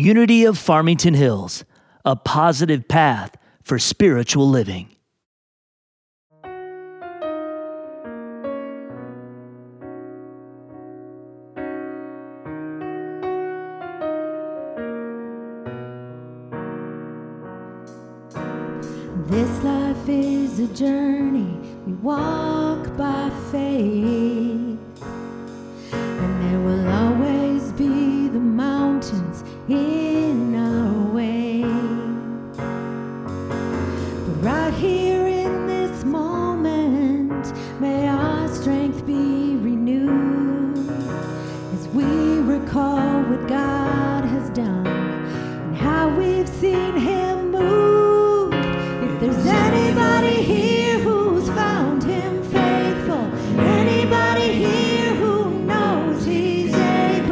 Unity of Farmington Hills, a positive path for spiritual living. This life is a journey, we walk by faith, and there will always be the mountains in our way, but right here in this moment, may our strength be renewed, as we recall what God has done, and how we've seen Him move. There's anybody here who's found Him faithful, anybody here who knows He's able,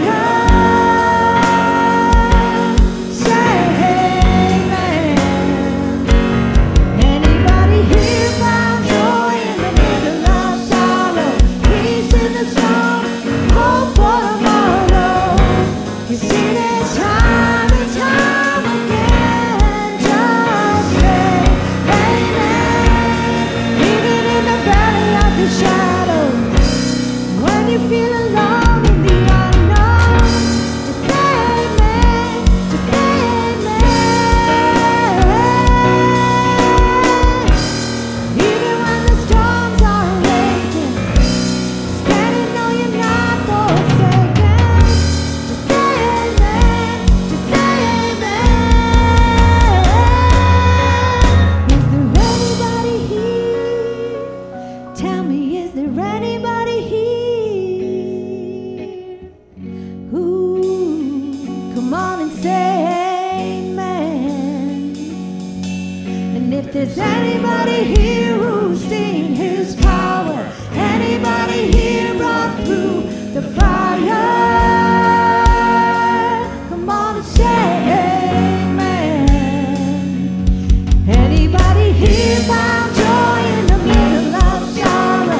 say amen. And if there's anybody here who's seen His power, anybody here brought through the fire, say amen. Here found joy in the middle of sorrow,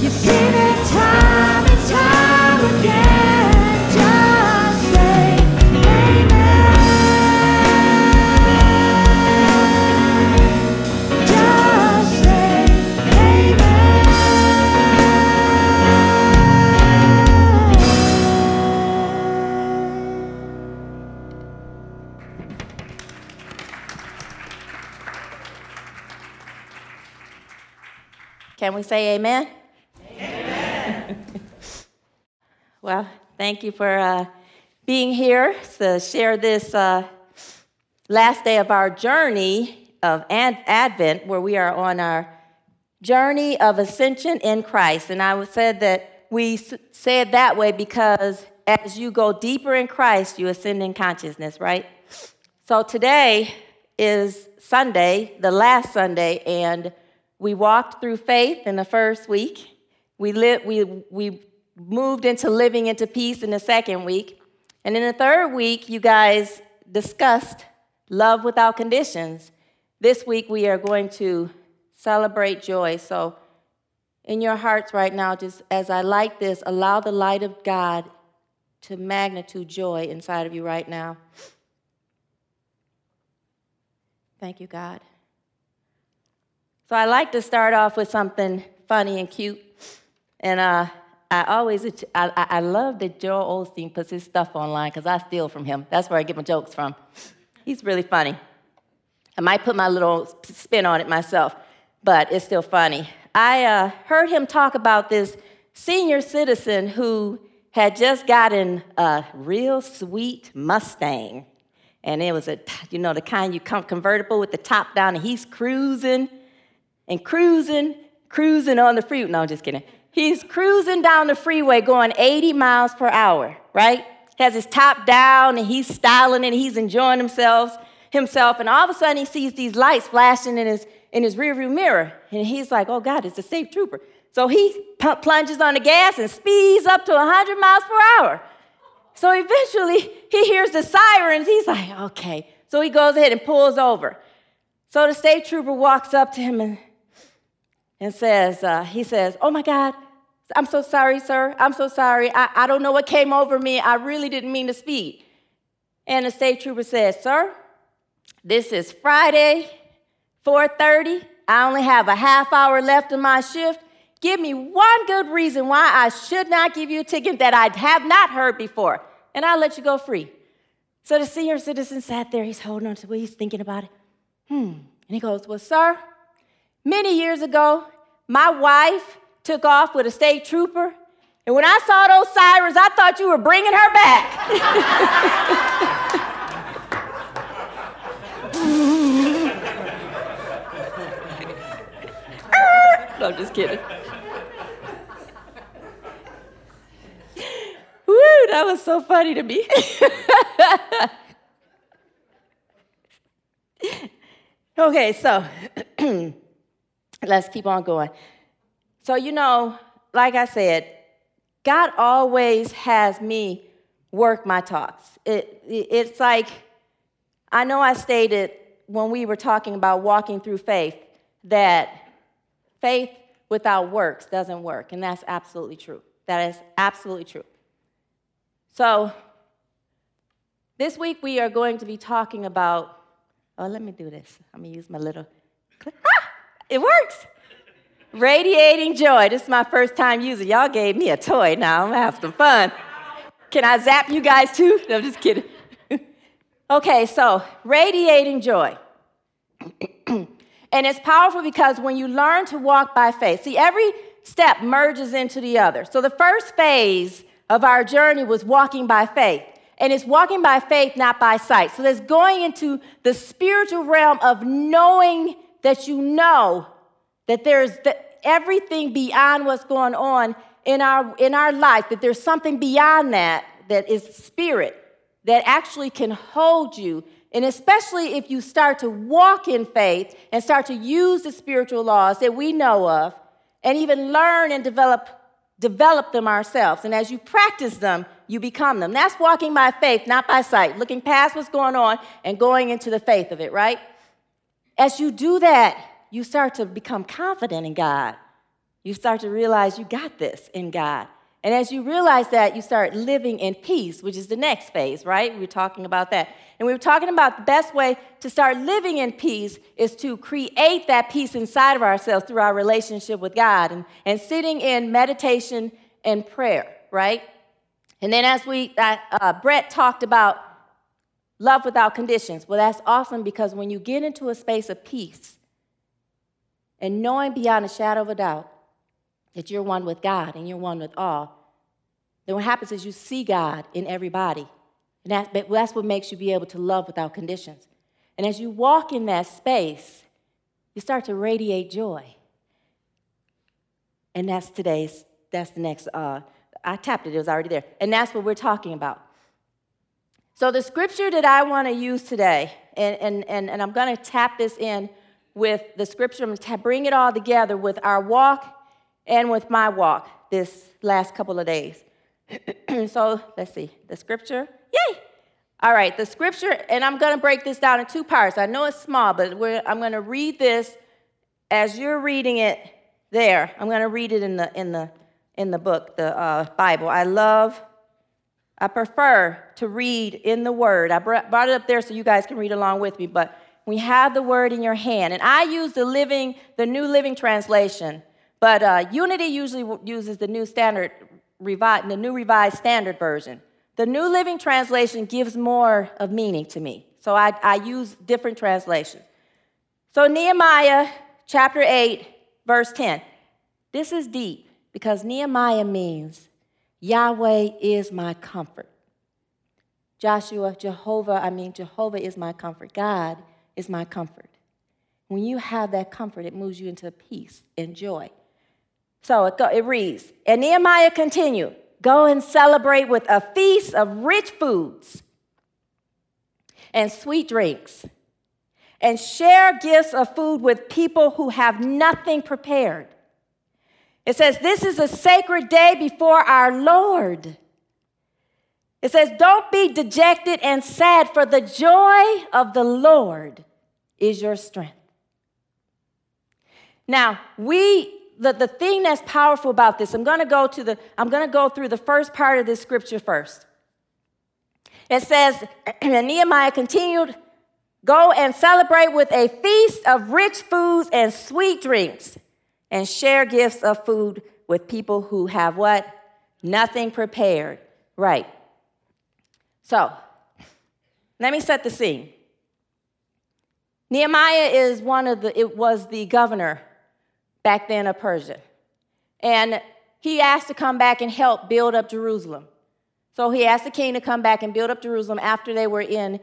just say amen. Sometimes through the darkness, it's hard to see, so just be brave and follow where say amen. Amen. Well, thank you for being here to share this last day of our journey of Advent, where we are on our journey of ascension in Christ. And I said that we say it that way because as you go deeper in Christ, you ascend in consciousness, right? So today is Sunday, the last Sunday, and we walked through faith in the first week. We moved into living into peace in the second week. And in the third week, you guys discussed love without conditions. This week, we are going to celebrate joy. So in your hearts right now, just as I light this, allow the light of God to magnitude joy inside of you right now. Thank you, God. So I like to start off with something funny and cute. And I love that Joel Osteen puts his stuff online because I steal from him. That's where I get my jokes from. He's really funny. I might put my little spin on it myself, but it's still funny. I heard him talk about this senior citizen who had just gotten a real sweet Mustang. And it was a, you know, the kind you come convertible with the top down, and he's cruising on the freeway. No, I'm just kidding. He's cruising down the freeway going 80 miles per hour, right? Has his top down, and he's styling it, and he's enjoying himself, and all of a sudden he sees these lights flashing in his rearview mirror, and he's like, oh, God, it's the state trooper. So he plunges on the gas and speeds up to 100 miles per hour. So eventually he hears the sirens. He's like, okay. So he goes ahead and pulls over. So the state trooper walks up to him and says, oh, my God, I'm so sorry, sir. I'm so sorry. I don't know what came over me. I really didn't mean to speed. And the state trooper says, sir, this is Friday, 4:30. I only have a half hour left in my shift. Give me one good reason why I should not give you a ticket that I have not heard before, and I'll let you go free. So the senior citizen sat there. He's holding on to it. He's thinking about it. And he goes, well, sir, many years ago, my wife took off with a state trooper, and when I saw those sirens, I thought you were bringing her back. No, I'm just kidding. Woo, that was so funny to me. Okay, so let's keep on going. So, you know, like I said, God always has me work my talks. It's like, I know I stated when we were talking about walking through faith that faith without works doesn't work, and that's absolutely true. That is absolutely true. So this week we are going to be talking about, oh, let me do this. I'm going to use my little clip. Ah, it works. Radiating joy. This is my first time using it. Y'all gave me a toy. Now I'm going to have some fun. Can I zap you guys too? No, I'm just kidding. Okay, so radiating joy. And it's powerful because when you learn to walk by faith, see, every step merges into the other. So the first phase of our journey was walking by faith. And it's walking by faith, not by sight. So that's going into the spiritual realm of knowing that you know that there's everything beyond what's going on in our life, that there's something beyond that is spirit that actually can hold you. And especially if you start to walk in faith and start to use the spiritual laws that we know of and even learn and develop them ourselves. And as you practice them, you become them. That's walking by faith, not by sight, looking past what's going on and going into the faith of it, right? As you do that, you start to become confident in God. You start to realize you got this in God. And as you realize that, you start living in peace, which is the next phase, right? We were talking about that. And we were talking about the best way to start living in peace is to create that peace inside of ourselves through our relationship with God and sitting in meditation and prayer, right? And then as Brett talked about love without conditions. Well, that's awesome because when you get into a space of peace and knowing beyond a shadow of a doubt that you're one with God and you're one with all, then what happens is you see God in everybody. And that's what makes you be able to love without conditions. And as you walk in that space, you start to radiate joy. And that's the next, I tapped it was already there. And that's what we're talking about. So the scripture that I want to use today, and I'm going to tap this in with the scripture, I'm going to bring it all together with our walk and with my walk this last couple of days. So let's see, the scripture. Yay! All right, the scripture, and I'm going to break this down in two parts. I know it's small, but I'm going to read this as you're reading it there. I'm going to read it in the book, the Bible. I prefer to read in the Word. I brought it up there so you guys can read along with me, but we have the Word in your hand. And I use the New Living Translation, but Unity usually uses the New Revised Standard Version. The New Living Translation gives more of meaning to me, so I use different translations. So Nehemiah chapter 8, verse 10. This is deep because Nehemiah means Yahweh is my comfort. Jehovah is my comfort. God is my comfort. When you have that comfort, it moves you into peace and joy. So it reads, and Nehemiah continued, go and celebrate with a feast of rich foods and sweet drinks, and share gifts of food with people who have nothing prepared. It says, this is a sacred day before our Lord. It says, don't be dejected and sad, for the joy of the Lord is your strength. Now, the thing that's powerful about this, I'm going to go through the first part of this scripture first. It says, and Nehemiah continued, go and celebrate with a feast of rich foods and sweet drinks, and share gifts of food with people who have what? Nothing prepared. Right. So, let me set the scene. Nehemiah is it was the governor back then of Persia. And he asked to come back and help build up Jerusalem. So he asked the king to come back and build up Jerusalem after they were in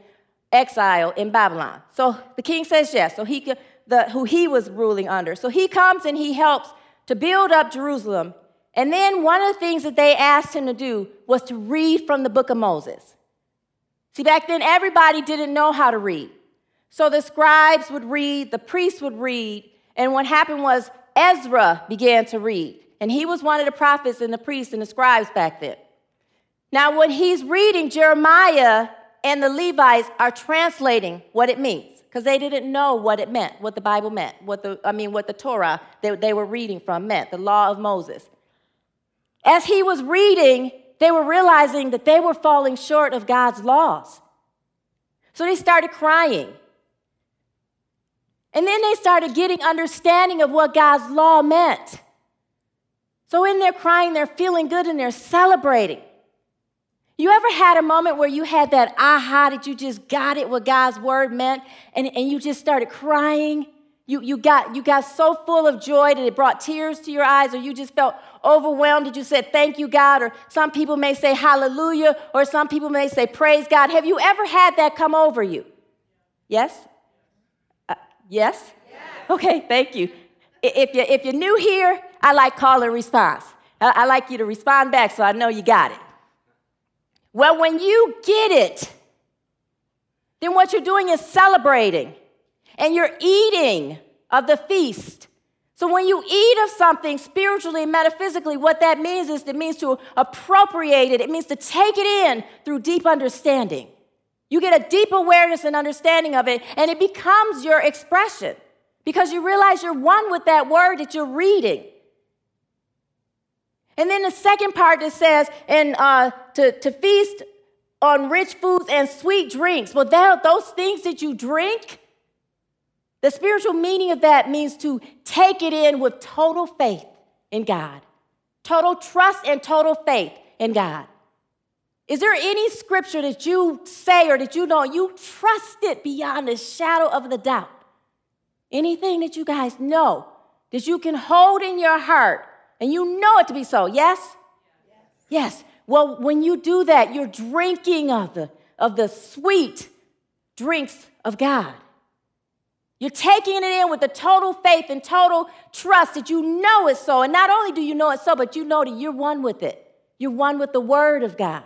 exile in Babylon. So the king says yes. So who he was ruling under. So he comes and he helps to build up Jerusalem. And then one of the things that they asked him to do was to read from the book of Moses. See, back then, everybody didn't know how to read. So the scribes would read, the priests would read, and what happened was Ezra began to read. And he was one of the prophets and the priests and the scribes back then. Now, when he's reading, Jeremiah and the Levites are translating what it means, because they didn't know what it meant, what the Bible meant, what the Torah they were reading from meant, the law of Moses. As he was reading, they were realizing that they were falling short of God's laws. So they started crying. And then they started getting understanding of what God's law meant. So in their crying, they're feeling good and they're celebrating. You ever had a moment where you had that aha, that you just got it, what God's word meant, and you just started crying? You got so full of joy that it brought tears to your eyes, or you just felt overwhelmed that you said, thank you, God, or some people may say hallelujah, or some people may say praise God. Have you ever had that come over you? Yes? Yes? Yes. Okay, thank you. If you're new here, I like call and response. I like you to respond back so I know you got it. Well, when you get it, then what you're doing is celebrating, and you're eating of the feast. So when you eat of something spiritually and metaphysically, what that means is it means to appropriate it. It means to take it in through deep understanding. You get a deep awareness and understanding of it, and it becomes your expression because you realize you're one with that word that you're reading. And then the second part that says, and to feast on rich foods and sweet drinks. Well, those things that you drink, the spiritual meaning of that means to take it in with total faith in God, total trust and total faith in God. Is there any scripture that you say or that you know you trust it beyond the shadow of the doubt? Anything that you guys know that you can hold in your heart, and you know it to be so, yes? Yes. Well, when you do that, you're drinking of the sweet drinks of God. You're taking it in with the total faith and total trust that you know it's so. And not only do you know it's so, but you know that you're one with it. You're one with the word of God.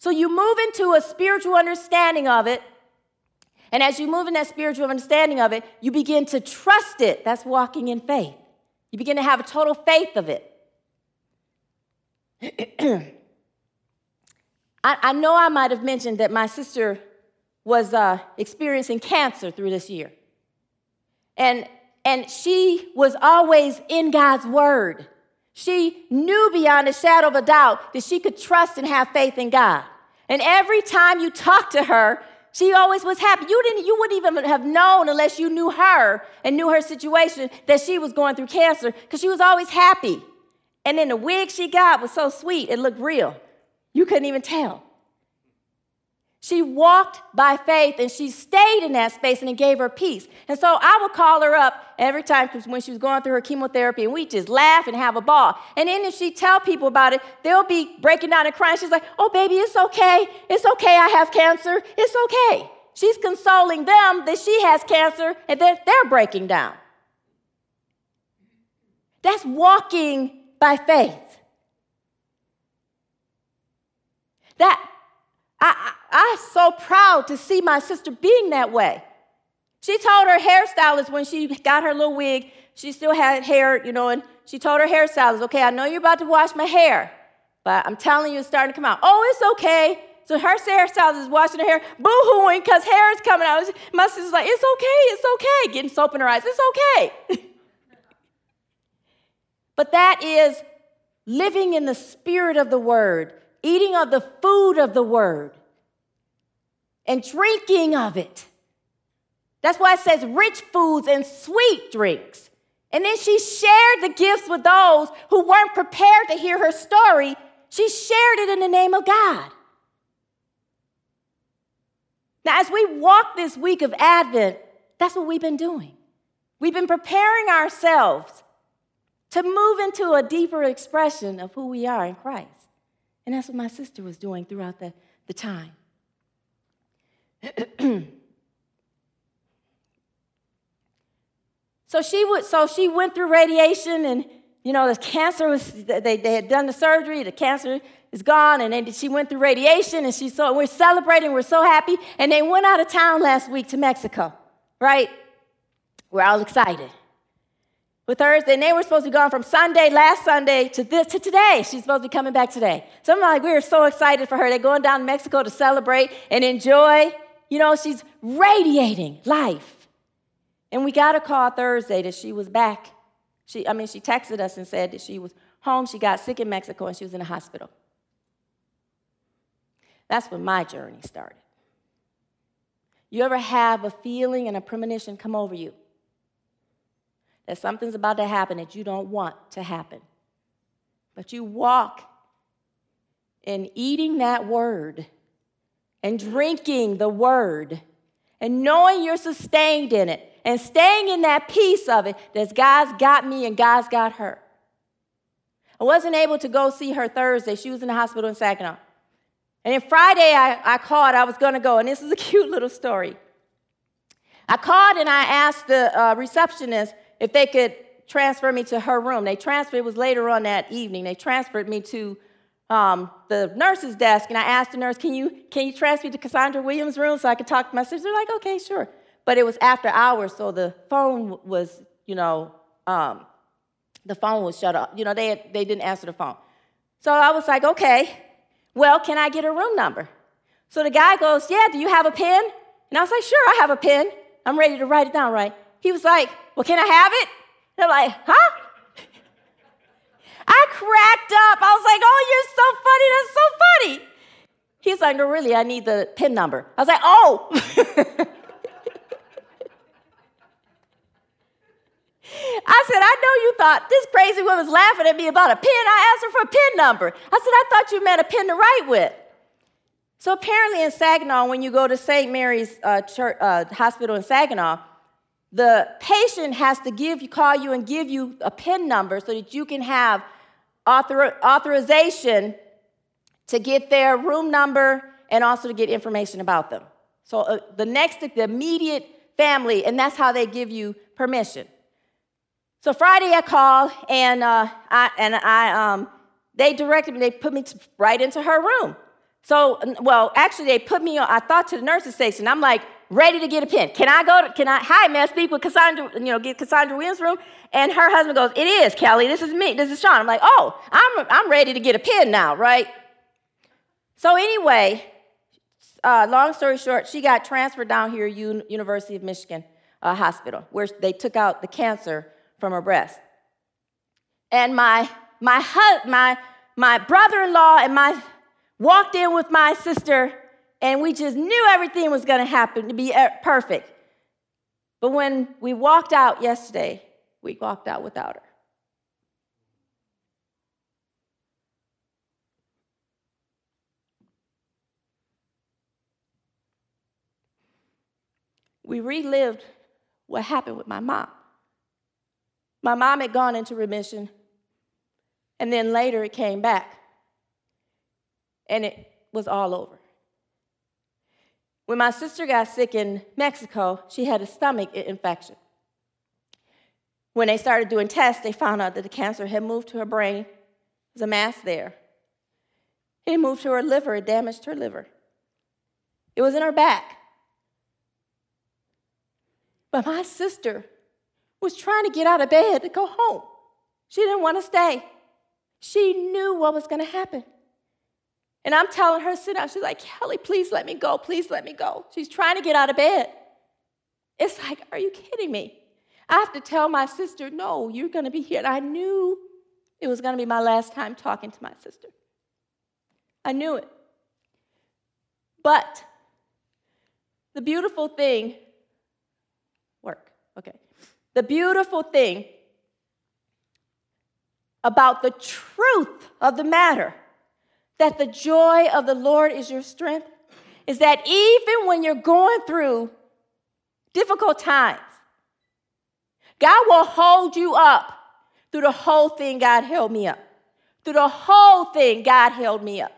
So you move into a spiritual understanding of it. And as you move in that spiritual understanding of it, you begin to trust it. That's walking in faith. You begin to have a total faith of it. I know I might have mentioned that my sister was experiencing cancer through this year. And she was always in God's word. She knew beyond a shadow of a doubt that she could trust and have faith in God. And every time you talked to her, she always was happy. You wouldn't even have known unless you knew her and knew her situation that she was going through cancer, because she was always happy. And then the wig she got was so sweet, it looked real. You couldn't even tell. She walked by faith, and she stayed in that space, and it gave her peace. And so I would call her up every time when she was going through her chemotherapy, and we'd just laugh and have a ball. And then if she'd tell people about it, they'll be breaking down and crying. She's like, oh, baby, it's okay. It's okay I have cancer. It's okay. She's consoling them that she has cancer, and they're breaking down. That's walking by faith. That I'm so proud to see my sister being that way. She told her hairstylist when she got her little wig, she still had hair, and she told her hairstylist, okay, I know you're about to wash my hair, but I'm telling you, it's starting to come out. Oh, it's okay. So her hairstylist is washing her hair, boo-hooing because hair is coming out. My sister's like, it's okay, getting soap in her eyes. It's okay. But that is living in the spirit of the word, eating of the food of the word, and drinking of it. That's why it says rich foods and sweet drinks. And then she shared the gifts with those who weren't prepared to hear her story. She shared it in the name of God. Now, as we walk this week of Advent, that's what we've been doing. We've been preparing ourselves to move into a deeper expression of who we are in Christ. And that's what my sister was doing throughout the time. So she went through radiation, and the cancer was, they had done the surgery, the cancer is gone, and she went through radiation, and we're celebrating, we're so happy, and they went out of town last week to Mexico, right? We're all excited. With Thursday, and they were supposed to be gone from last Sunday, to today. She's supposed to be coming back today. So I'm like, we are so excited for her. They're going down to Mexico to celebrate and enjoy. She's radiating life. And we got a call Thursday that she was back. She texted us and said that she was home. She got sick in Mexico, and she was in the hospital. That's when my journey started. You ever have a feeling and a premonition come over you that something's about to happen that you don't want to happen? But you walk in eating that word and drinking the word and knowing you're sustained in it and staying in that piece of it that God's got me and God's got her. I wasn't able to go see her Thursday. She was in the hospital in Saginaw. And then Friday I called. I was going to go, and this is a cute little story. I called and I asked the receptionist if they could transfer me to her room. It was later on that evening. They transferred me to the nurse's desk, and I asked the nurse, can you transfer me to Cassandra Williams' room so I could talk to my sister? They're like, okay, sure. But it was after hours, so the phone was, the phone was shut off. They didn't answer the phone. So I was like, okay, well, can I get her room number? So the guy goes, yeah, do you have a pen? And I was like, sure, I have a pen. I'm ready to write it down, right? He was like, well, can I have it? And I'm like, huh? I cracked up. I was like, oh, you're so funny. That's so funny. He's like, no, really, I need the PIN number. I was like, oh. I said, I know you thought this crazy woman's laughing at me about a PIN. I asked her for a PIN number. I said, I thought you meant a PIN to write with. So apparently in Saginaw, when you go to St. Mary's Hospital in Saginaw, the patient has to call you and give you a PIN number so that you can have authorization to get their room number and also to get information about them. So the immediate family, and that's how they give you permission. So Friday I called, and they directed me. They put me right into her room. So, well, actually they put me, I thought, to the nurse's station. I'm like, ready to get a pen. Can I go to, hi, may I speak with Cassandra, get Cassandra Williams' room? And her husband goes, it is, Kelly, this is me, this is Sean. I'm like, oh, I'm ready to get a pen now, right? So anyway, long story short, she got transferred down here, University of Michigan Hospital, where they took out the cancer from her breast. And my brother-in-law and my walked in with my sister, and we just knew everything was going to happen to be perfect. But when we walked out yesterday, we walked out without her. We relived what happened with my mom. My mom had gone into remission, and then later it came back, and it was all over. When my sister got sick in Mexico, she had a stomach infection. When they started doing tests, they found out that the cancer had moved to her brain. There's a mass there. It moved to her liver. It damaged her liver. It was in her back. But my sister was trying to get out of bed to go home. She didn't want to stay. She knew what was going to happen. And I'm telling her, sit down. She's like, Kelly, please let me go. Please let me go. She's trying to get out of bed. It's like, are you kidding me? I have to tell my sister, no, you're going to be here. And I knew it was going to be my last time talking to my sister. I knew it. But the beautiful thing, the beautiful thing about the truth of the matter, that the joy of the Lord is your strength, is that even when you're going through difficult times, God will hold you up. Through the whole thing, God held me up. Through the whole thing, God held me up.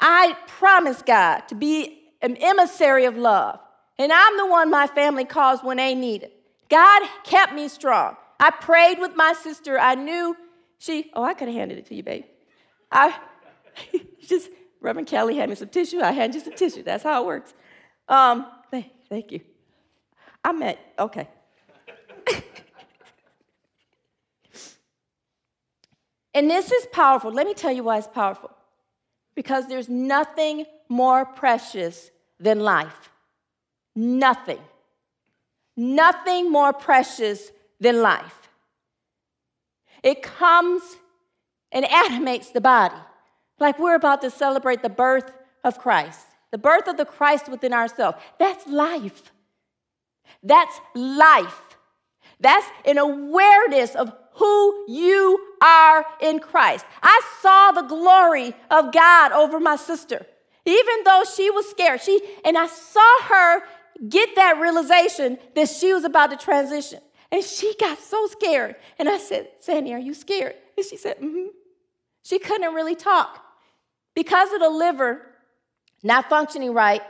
I promise God to be an emissary of love, and I'm the one my family calls when they need it. God kept me strong. I prayed with my sister. I knew she, I could have handed it to you, babe. Reverend Kelly handed me some tissue. I handed you some tissue. That's how it works. Thank you. Okay. And this is powerful. Let me tell you why it's powerful. Because there's nothing more precious than life. Nothing. Nothing more precious than life. It comes and animates the body. Like we're about to celebrate the birth of Christ, the birth of the Christ within ourselves. That's life. That's life. That's an awareness of who you are in Christ. I saw the glory of God over my sister, even though she was scared. I saw her get that realization that she was about to transition. And she got so scared. And I said, Sandy, are you scared? And she said, mm-hmm. She couldn't really talk. Because of the liver not functioning right,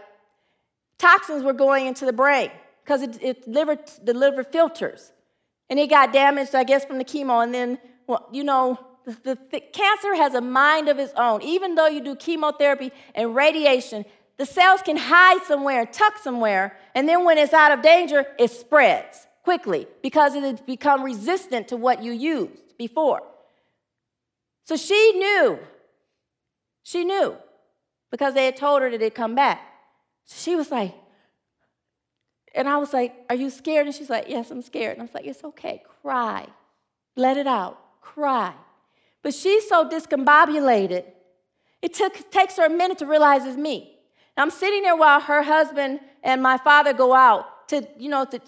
toxins were going into the brain because the liver filters. And it got damaged, I guess, from the chemo. And then, the cancer has a mind of its own. Even though you do chemotherapy and radiation, the cells can hide somewhere, tuck somewhere, and then when it's out of danger, it spreads quickly because it has become resistant to what you used before. So she knew, because they had told her that it'd come back. She was like, and I was like, are you scared? And she's like, yes, I'm scared. And I was like, it's okay, cry, let it out, cry. But she's so discombobulated, it takes her a minute to realize it's me. I'm sitting there while her husband and my father go out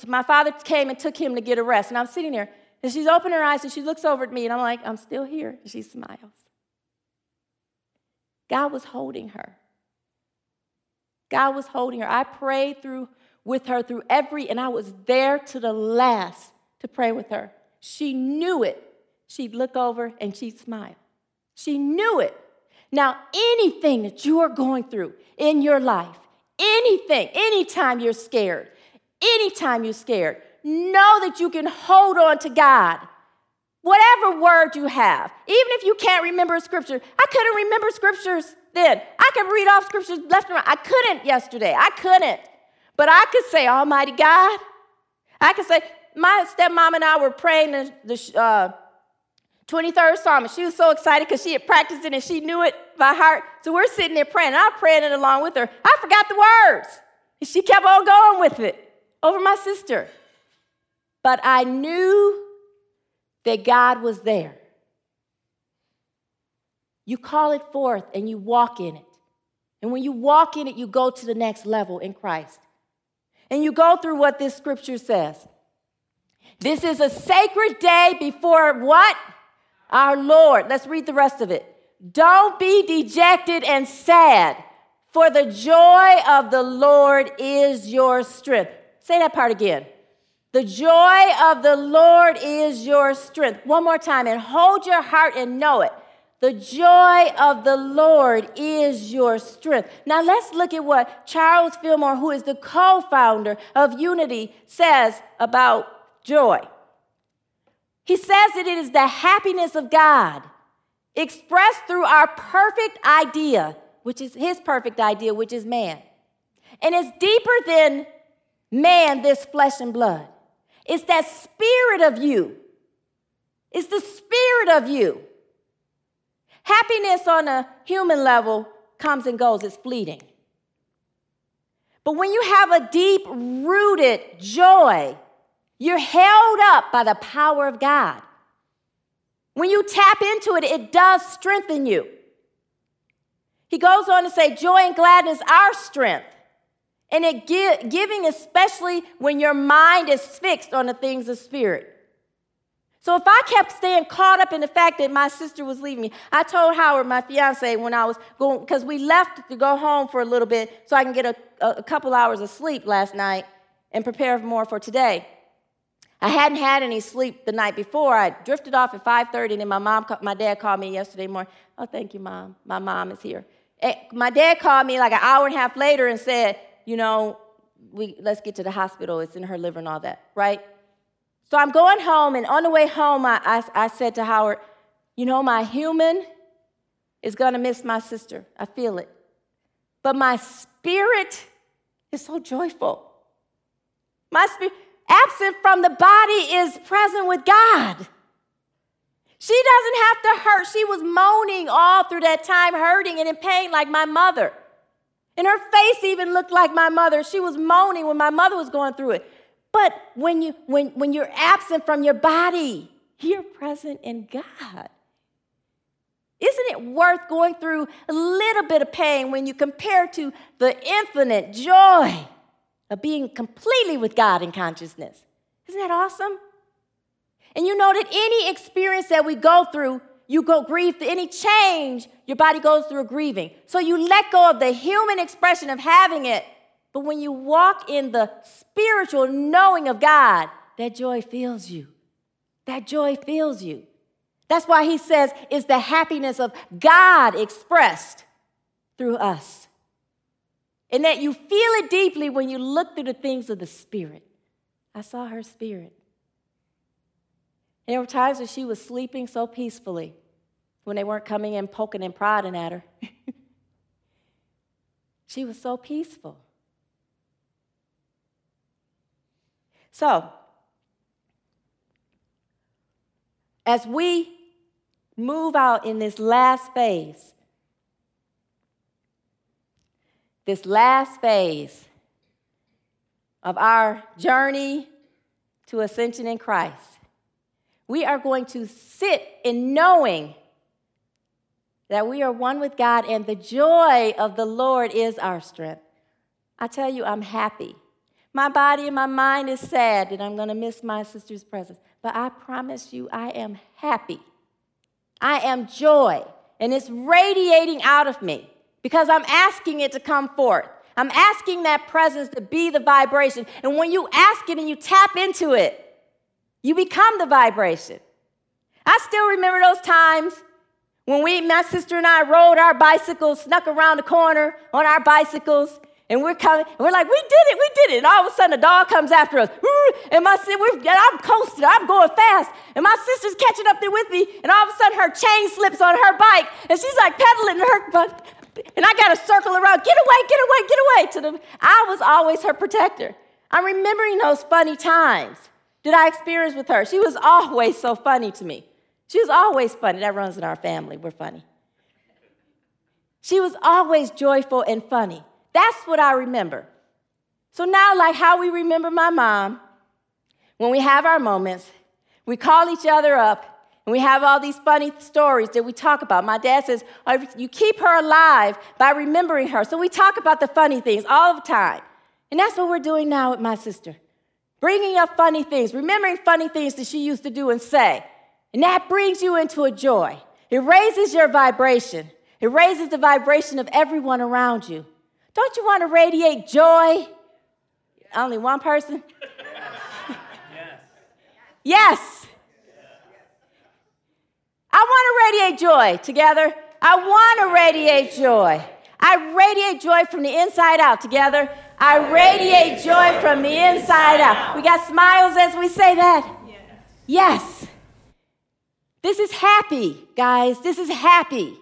my father came and took him to get a rest. And I'm sitting there, and she's opened her eyes, and she looks over at me, and I'm like, I'm still here. And she smiles. God was holding her. God was holding her. I prayed with her through and I was there to the last to pray with her. She knew it. She'd look over, and she'd smile. She knew it. Now, anything that you are going through in your life, anytime you're scared, know that you can hold on to God. Whatever word you have, even if you can't remember a scripture. I couldn't remember scriptures then. I could read off scriptures left and right. I couldn't yesterday. But I could say, Almighty God. I could say, my stepmom and I were praying the 23rd Psalm, and she was so excited because she had practiced it and she knew it by heart. So we're sitting there praying, and I'm praying it along with her. I forgot the words, and she kept on going with it over my sister. But I knew that God was there. You call it forth and you walk in it. And when you walk in it, you go to the next level in Christ. And you go through what this scripture says. This is a sacred day before what? Our Lord. Let's read the rest of it. Don't be dejected and sad, for the joy of the Lord is your strength. Say that part again. The joy of the Lord is your strength. One more time, and hold your heart and know it. The joy of the Lord is your strength. Now let's look at what Charles Fillmore, who is the co-founder of Unity, says about joy. He says that it is the happiness of God expressed through our perfect idea, which is his perfect idea, which is man. And it's deeper than man, this flesh and blood. It's that spirit of you. It's the spirit of you. Happiness on a human level comes and goes. It's fleeting. But when you have a deep-rooted joy, you're held up by the power of God. When you tap into it, it does strengthen you. He goes on to say, joy and gladness are strength. And it giving, especially when your mind is fixed on the things of spirit. So if I kept staying caught up in the fact that my sister was leaving me, I told Howard, my fiance, when I was going, because we left to go home for a little bit so I can get a couple hours of sleep last night and prepare more for today. I hadn't had any sleep the night before. I drifted off at 5:30, and then my dad called me yesterday morning. Oh, thank you, Mom. My mom is here. And my dad called me like an hour and a half later and said, you know, let's get to the hospital. It's in her liver and all that, right? So I'm going home, and on the way home, I said to Howard, you know, my human is going to miss my sister. I feel it. But my spirit is so joyful. My spirit, absent from the body is present with God. She doesn't have to hurt. She was moaning all through that time, hurting and in pain like my mother. And her face even looked like my mother. She was moaning when my mother was going through it. But when you're absent from your body, you're present in God. Isn't it worth going through a little bit of pain when you compare to the infinite joy of being completely with God in consciousness? Isn't that awesome? And you know that any experience that we go through, you go grieve. Any change, your body goes through a grieving. So you let go of the human expression of having it. But when you walk in the spiritual knowing of God, that joy fills you. That joy fills you. That's why he says it's the happiness of God expressed through us. And that you feel it deeply when you look through the things of the spirit. I saw her spirit. And there were times when she was sleeping so peacefully when they weren't coming in poking and prodding at her. She was so peaceful. So, as we move out in this last phase, of our journey to ascension in Christ, we are going to sit in knowing that we are one with God and the joy of the Lord is our strength. I tell you, I'm happy. My body and my mind is sad that I'm going to miss my sister's presence. But I promise you, I am happy. I am joy, and it's radiating out of me. Because I'm asking it to come forth. I'm asking that presence to be the vibration. And when you ask it and you tap into it, you become the vibration. I still remember those times when my sister and I rode our bicycles, snuck around the corner on our bicycles, and we're coming, and we're like, we did it. And all of a sudden, a dog comes after us. And I'm coasting, I'm going fast. And my sister's catching up there with me, and all of a sudden, her chain slips on her bike, and she's like pedaling, and her bike. and I got to circle around, get away, get away, get away. To them. I was always her protector. I'm remembering those funny times that I experienced with her. She was always so funny to me. She was always funny. That runs in our family. We're funny. She was always joyful and funny. That's what I remember. So now, like how we remember my mom, when we have our moments, we call each other up, and we have all these funny stories that we talk about. My dad says, oh, you keep her alive by remembering her. So we talk about the funny things all the time. And that's what we're doing now with my sister, bringing up funny things, remembering funny things that she used to do and say. And that brings you into a joy. It raises your vibration. It raises the vibration of everyone around you. Don't you want to radiate joy? Yes. Only one person? Yes. Yes. I want to radiate joy together. I want to radiate joy. I radiate joy from the inside out together. I radiate joy from the inside out. We got smiles as we say that. Yes. Yes. This is happy, guys. This is happy.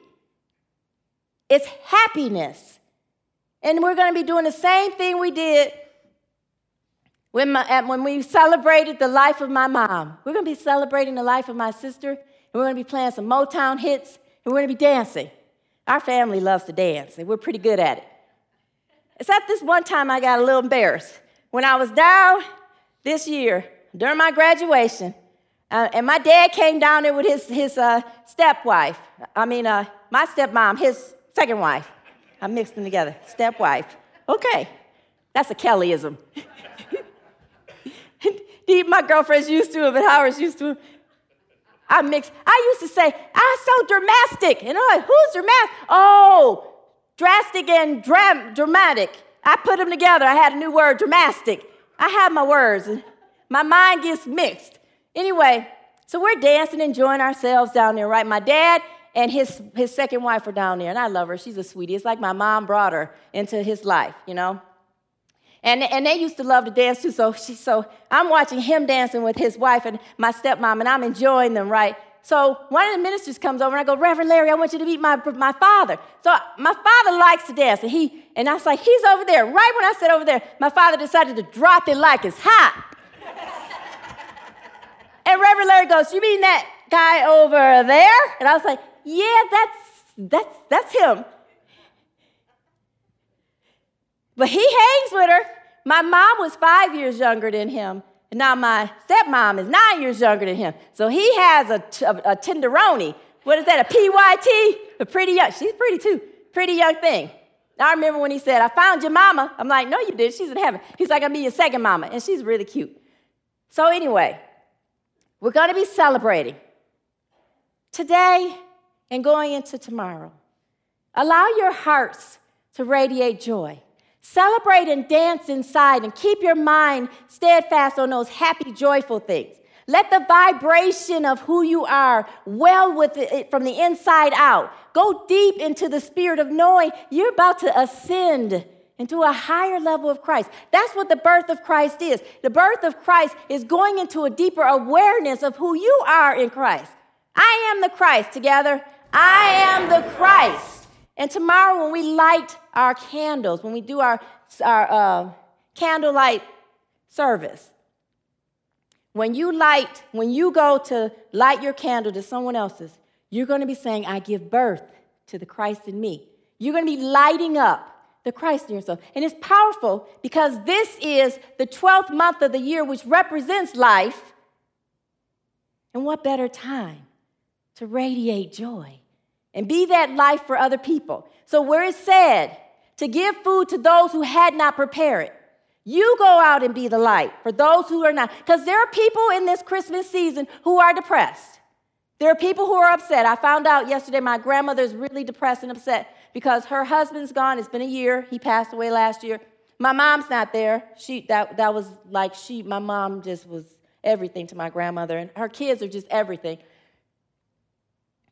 It's happiness. And we're going to be doing the same thing we did when we celebrated the life of my mom. We're going to be celebrating the life of my sister, and we're going to be playing some Motown hits, and we're going to be dancing. Our family loves to dance, and we're pretty good at it. Except this one time I got a little embarrassed. When I was down this year, during my graduation, and my dad came down there with his stepwife. I mean, my stepmom, his second wife. I mixed them together, stepwife. Okay, that's a Kellyism. My girlfriend's used to him, and Howard's used to him. I used to say, I'm so dramatic. And I'm like, who's dramatic? Oh, drastic and dramatic. I put them together. I had a new word, dramatic. I had my words. My mind gets mixed. Anyway, so we're dancing, enjoying ourselves down there, right? My dad and his second wife were down there, and I love her. She's a sweetie. It's like my mom brought her into his life, you know? And they used to love to dance, too, so I'm watching him dancing with his wife and my stepmom, and I'm enjoying them, right? So one of the ministers comes over, and I go, Reverend Larry, I want you to meet my father. So my father likes to dance, and I was like, he's over there. Right when I said over there, my father decided to drop it like it's hot. And Reverend Larry goes, you mean that guy over there? And I was like, yeah, that's him. But he hangs with her. My mom was 5 years younger than him. And now my stepmom is 9 years younger than him. So he has a tenderoni. What is that, a PYT? A pretty young, she's pretty too, pretty young thing. I remember when he said, I found your mama. I'm like, no, you did. She's in heaven. He's like, I'll be your second mama. And she's really cute. So anyway, we're going to be celebrating today and going into tomorrow. Allow your hearts to radiate joy. Celebrate and dance inside and keep your mind steadfast on those happy, joyful things. Let the vibration of who you are well with it from the inside out. Go deep into the spirit of knowing you're about to ascend into a higher level of Christ. That's what the birth of Christ is. The birth of Christ is going into a deeper awareness of who you are in Christ. I am the Christ, together. I am the Christ. And tomorrow when we light our candles, when we do our candlelight service, when you go to light your candle to someone else's, you're going to be saying, I give birth to the Christ in me. You're going to be lighting up the Christ in yourself. And it's powerful because this is the 12th month of the year, which represents life. And what better time to radiate joy and be that life for other people. So where it's said to give food to those who had not prepared it, you go out and be the light for those who are not. Because there are people in this Christmas season who are depressed. There are people who are upset. I found out yesterday my grandmother's really depressed and upset because her husband's gone. It's been a year. He passed away last year. My mom's not there. My mom just was everything to my grandmother, and her kids are just everything.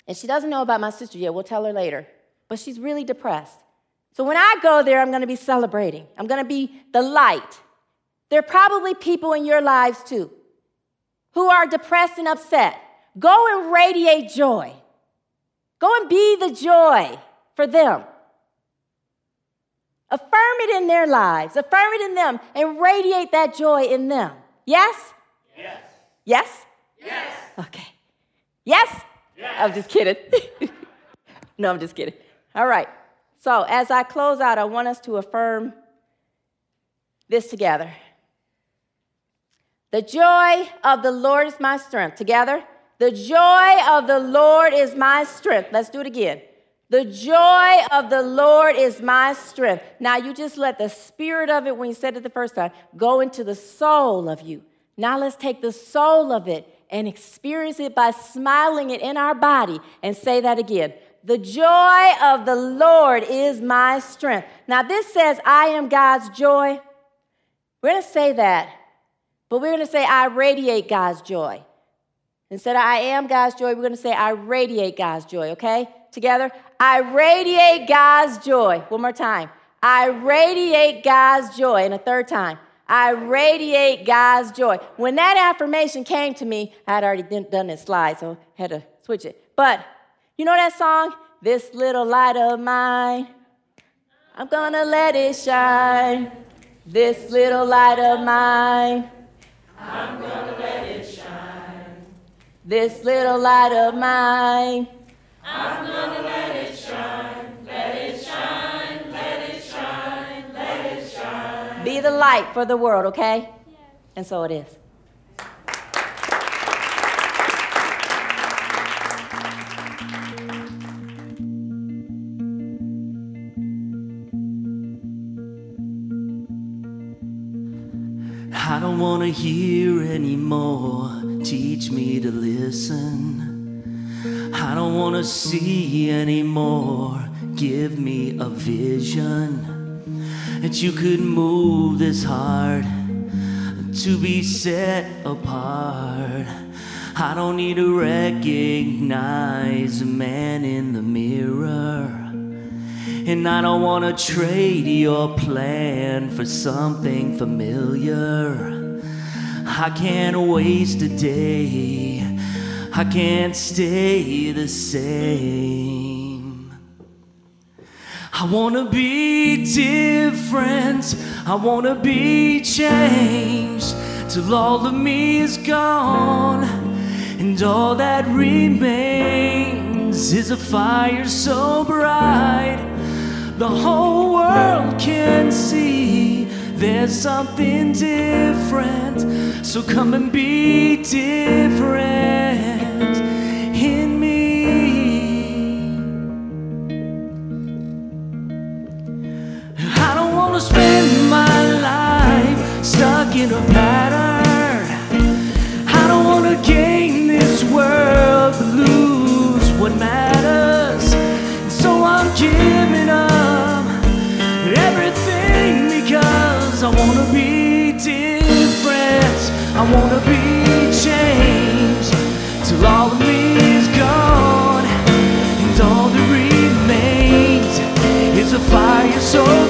And she doesn't know about my sister yet. We'll tell her later. But she's really depressed. So when I go there, I'm going to be celebrating. I'm going to be the light. There are probably people in your lives, too, who are depressed and upset. Go and radiate joy. Go and be the joy for them. Affirm it in their lives. Affirm it in them and radiate that joy in them. Yes? Yes. Yes? Yes. Okay. Yes? Yes. I'm just kidding. No, I'm just kidding. All right. So as I close out, I want us to affirm this together. The joy of the Lord is my strength. Together. The joy of the Lord is my strength. Let's do it again. The joy of the Lord is my strength. Now, you just let the spirit of it, when you said it the first time, go into the soul of you. Now, let's take the soul of it and experience it by smiling it in our body and say that again. The joy of the Lord is my strength. Now, this says, I am God's joy. We're going to say that, but we're going to say, I radiate God's joy. Instead of I am God's joy, we're going to say I radiate God's joy, okay? Together, I radiate God's joy. One more time. I radiate God's joy. And a third time, I radiate God's joy. When that affirmation came to me, I had already done this slide, so I had to switch it. But you know that song? This little light of mine, I'm going to let it shine. This little light of mine, I'm going to let it shine. This little light of mine, I'm gonna let it shine, let it shine, let it shine, let it shine. Be the light for the world, okay? Yeah. And so it is. I don't wanna hear anymore. Teach me to listen. I don't want to see anymore. Give me a vision that you could move this heart to be set apart. I don't need to recognize a man in the mirror. And I don't want to trade your plan for something familiar. I can't waste a day, I can't stay the same. I wanna be different, I wanna be changed, till all of me is gone, and all that remains is a fire so bright, the whole world can see. There's something different, so come and be different in me. I don't want to spend my life stuck in a pattern. I don't want to gain this world but lose what matters. And so I'm giving up everything because I wanna be different, I wanna be changed, till all of me is gone, and all that remains is a fire so